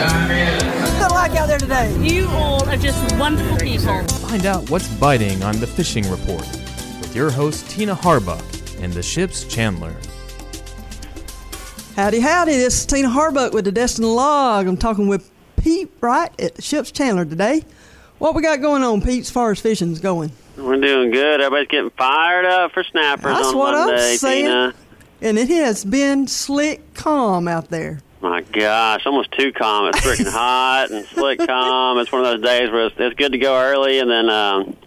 What's it like out there today? You all are just wonderful people. Find out what's biting on the Fishing Report with your host Tina Harbuck and the Ships Chandler. Howdy, howdy. This is Tina Harbuck with the Destin Log. I'm talking with Pete Wright at Ships Chandler today. What we got going on, Pete, as far as fishing's going? We're doing good. Everybody's getting fired up for snappers on Monday. That's what I'm saying. Tina. And it has been slick calm out there. My gosh, almost too calm. It's freaking hot and slick calm. It's one of those days where it's good to go early and then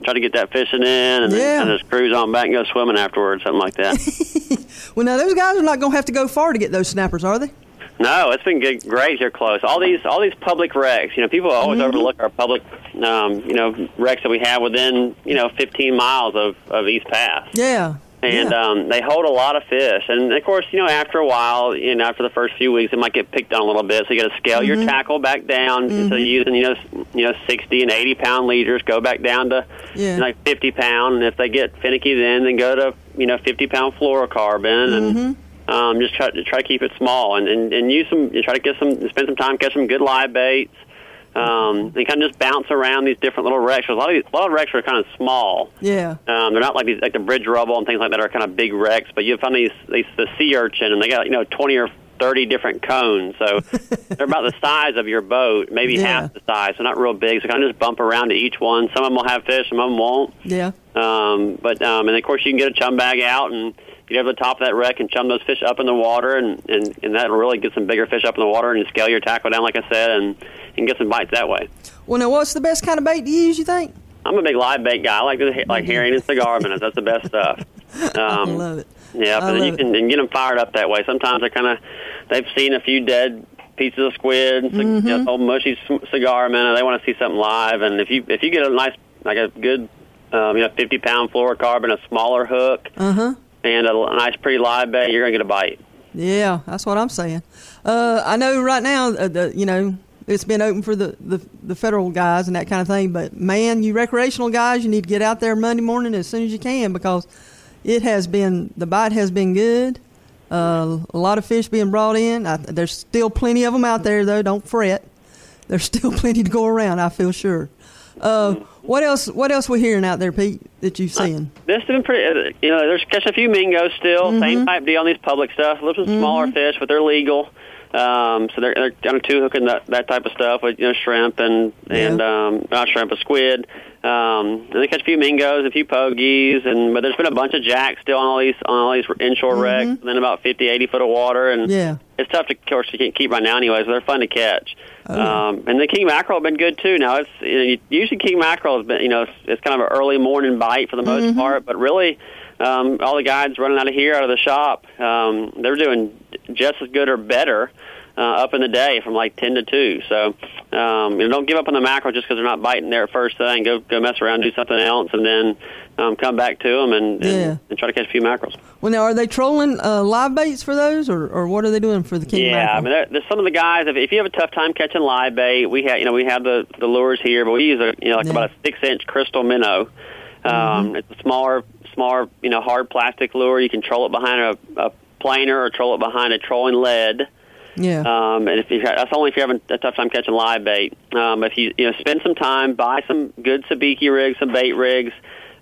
try to get that fishing in and then just cruise on back and go swimming afterwards, something like that. Well, now, those guys are not going to have to go far to get those snappers, are they? No, it's been good, great here close. All these public wrecks, people always overlook our public, wrecks that we have within, 15 miles of East Pass. Yeah. And they hold a lot of fish. And, of course, after a while, after the first few weeks, it might get picked on a little bit. So you got to scale your tackle back down to using, 60 and 80-pound leaders, go back down to, 50-pound. And if they get finicky then go to, 50-pound fluorocarbon and just try to keep it small and use some, try to spend some time catching some good live baits. They kind of just bounce around these different little wrecks. A lot of wrecks are kind of small. Yeah. They're not like these, like the bridge rubble and things like that are kind of big wrecks. But you find the sea urchin, and they got 20 or 30 different cones. So they're about the size of your boat, maybe half the size. So not real big. So kind of just bump around to each one. Some of them will have fish, some of them won't. Yeah. And of course you can get a chum bag out and get over the top of that wreck and chum those fish up in the water, and that'll really get some bigger fish up in the water, and scale your tackle down, like I said, and get some bites that way. Well, now, what's the best kind of bait to use, you think? I'm a big live bait guy. I like herring and cigar minnows. That's the best stuff. I love it. Yeah, but then you can get them fired up that way. Sometimes they've seen a few dead pieces of squid, old mushy cigar minnow. They want to see something live, and if you get a nice, like a good, 50-pound fluorocarbon, a smaller hook, and a nice, pretty live bait, you're going to get a bite. Yeah, that's what I'm saying. I know right now, it's been open for the federal guys and that kind of thing, but, man, you recreational guys, you need to get out there Monday morning as soon as you can, because the bite has been good. A lot of fish being brought in. There's still plenty of them out there, though. Don't fret. There's still plenty to go around, I feel sure. What else we hearing out there, Pete, that you've seen? This has been pretty, there's catching a few mingos still, same type deal on these public stuff. A little smaller fish, but they're legal. So they're kind of two hooking that type of stuff with, shrimp and squid. And they catch a few mingos, a few pogies, but there's been a bunch of jacks still on all these inshore wrecks, and then about 50, 80 foot of water, and it's tough to, of course, you can't keep right now anyway, so they're fun to catch. Oh. And the king mackerel have been good too. Now it's usually king mackerel has been it's kind of an early morning bite for the most part, but really all the guys running out of the shop, they're doing just as good or better up in the day from like 10 to 2. So don't give up on the mackerel just because they're not biting there at first thing. Go mess around, do something else, and then come back to them and try to catch a few mackerels. Well, now, are they trolling live baits for those, or what are they doing for the king mackerel? Yeah, I mean, there's some of the guys, if you have a tough time catching live bait, we have the lures here, but we use about a 6-inch crystal minnow. It's a smaller hard plastic lure. You can troll it behind a planer or troll it behind a trolling lead. Yeah. And that's only if you're having a tough time catching live bait. If you spend some time, buy some good sabiki rigs, some bait rigs,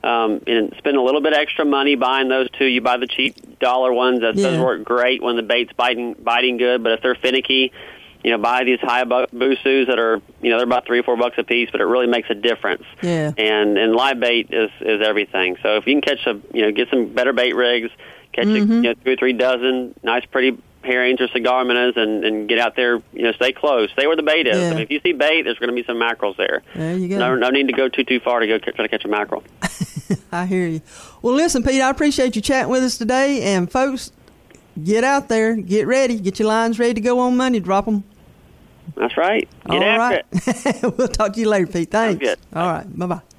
and spend a little bit extra money buying those too. You buy the cheap dollar ones. Those work great when the bait's biting good. But if they're finicky, buy these Hayabusus that are they're about $3 or $4 a piece, but it really makes a difference. Yeah. And live bait is everything. So if you can catch get some better bait rigs, catch 2 or 3 dozen nice, pretty herrings or cigar minnows and get out there, stay close. Stay where the bait is. Yeah. I mean, if you see bait, there's going to be some mackerels there. There you go. No need to go too far to go try to catch a mackerel. I hear you. Well, listen, Pete, I appreciate you chatting with us today. And, folks, get out there. Get ready. Get your lines ready to go on Monday. Drop them. That's right. Get after it. We'll talk to you later, Pete. Thanks. All right. Bye-bye.